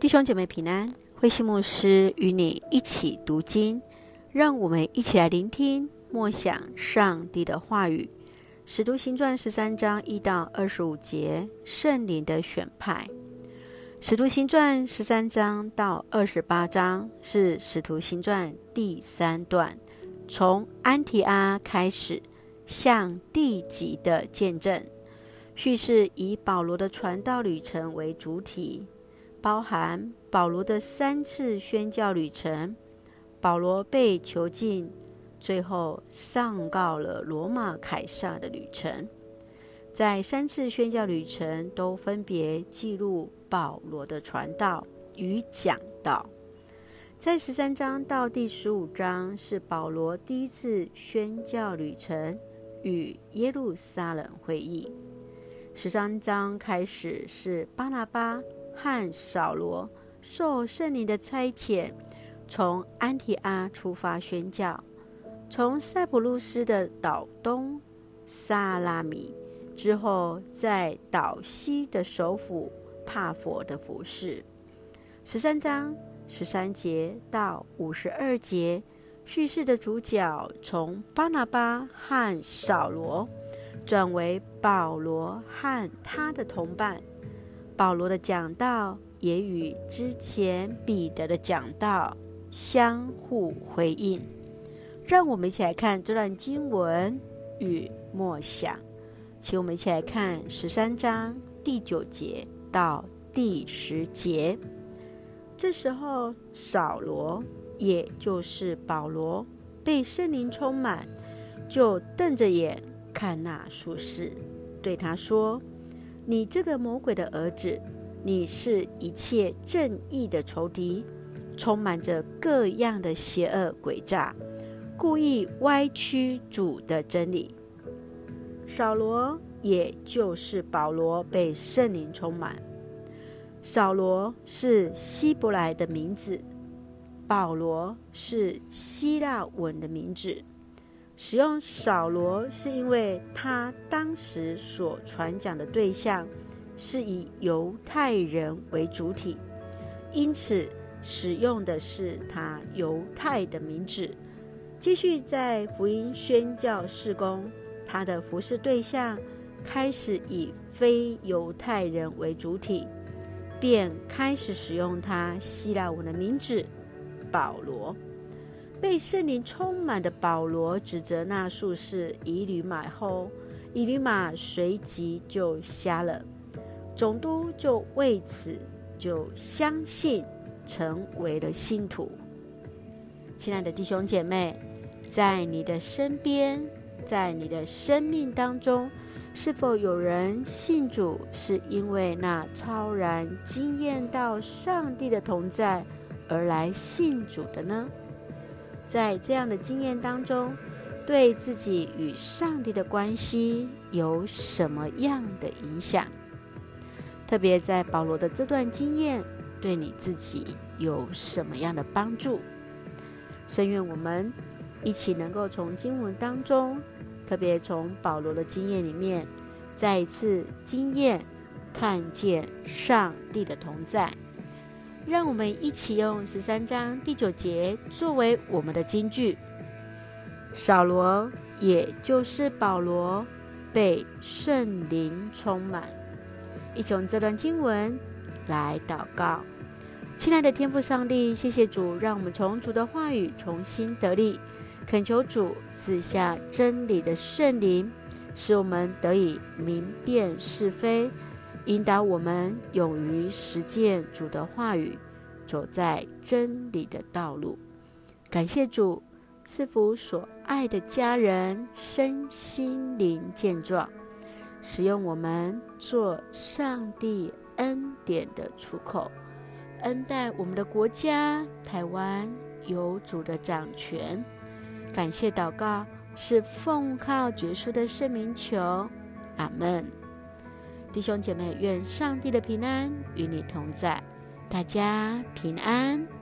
弟兄姐妹平安，慧馨牧师与你一起读经，让我们一起来聆听默想上帝的话语。使徒行传13章1到25节，圣灵的选派。使徒行传13章到28章是使徒行传第3段，从安提阿开始向地极的见证。叙事以保罗的传道旅程为主体，包含保罗的3次宣教旅程，保罗被囚禁，最后上告了罗马凯撒的旅程。在3次宣教旅程都分别记录保罗的传道与讲道。在13章到第15章是保罗第1次宣教旅程与耶路撒冷会议。13章开始是巴拿巴和扫罗受圣灵的差遣，从安提阿出发宣教，从塞浦路斯的岛东萨拉米之后，在岛西的首府帕佛的服事。13章13节到52节，叙事的主角从巴拿巴和扫罗转为保罗和他的同伴。保罗的讲道也与之前彼得的讲道相互回应。让我们一起来看这段经文与默想，请我们一起来看13章第9节到第10节。这时候扫罗，也就是保罗，被圣灵充满，就瞪着眼看那术士，对他说：你这个魔鬼的儿子，你是一切正义的仇敌，充满着各样的邪恶诡诈，故意歪曲主的真理。扫罗，也就是保罗，被圣灵充满。扫罗是希伯来的名字，保罗是希腊文的名字。使用扫罗是因为他当时所传讲的对象是以犹太人为主体，因此使用的是他犹太的名字。继续在福音宣教事工，他的服事对象开始以非犹太人为主体，便开始使用他希腊文的名字保罗。被圣灵充满的保罗指责那术士以吕马后，以吕马随即就瞎了。总督就为此就相信，成为了信徒。亲爱的弟兄姐妹，在你的身边，在你的生命当中，是否有人信主是因为那超然经验到上帝的同在而来信主的呢？在这样的经验当中，对自己与上帝的关系有什么样的影响？特别在保罗的这段经验，对你自己有什么样的帮助？深愿我们一起能够从经文当中，特别从保罗的经验里面，再一次经验看见上帝的同在。让我们一起用13章第9节作为我们的金句。扫罗，也就是保罗，被圣灵充满。一起用这段经文来祷告。亲爱的天父上帝，谢谢主，让我们从主的话语重新得力，恳求主赐下真理的圣灵，使我们得以明辨是非，引导我们勇于实践主的话语，走在真理的道路。感谢主赐福所爱的家人身心灵健壮，使用我们做上帝恩典的出口，恩待我们的国家台湾有主的掌权。感谢祷告是奉靠耶稣的圣名求，阿们。弟兄姐妹，愿上帝的平安与你同在，大家平安。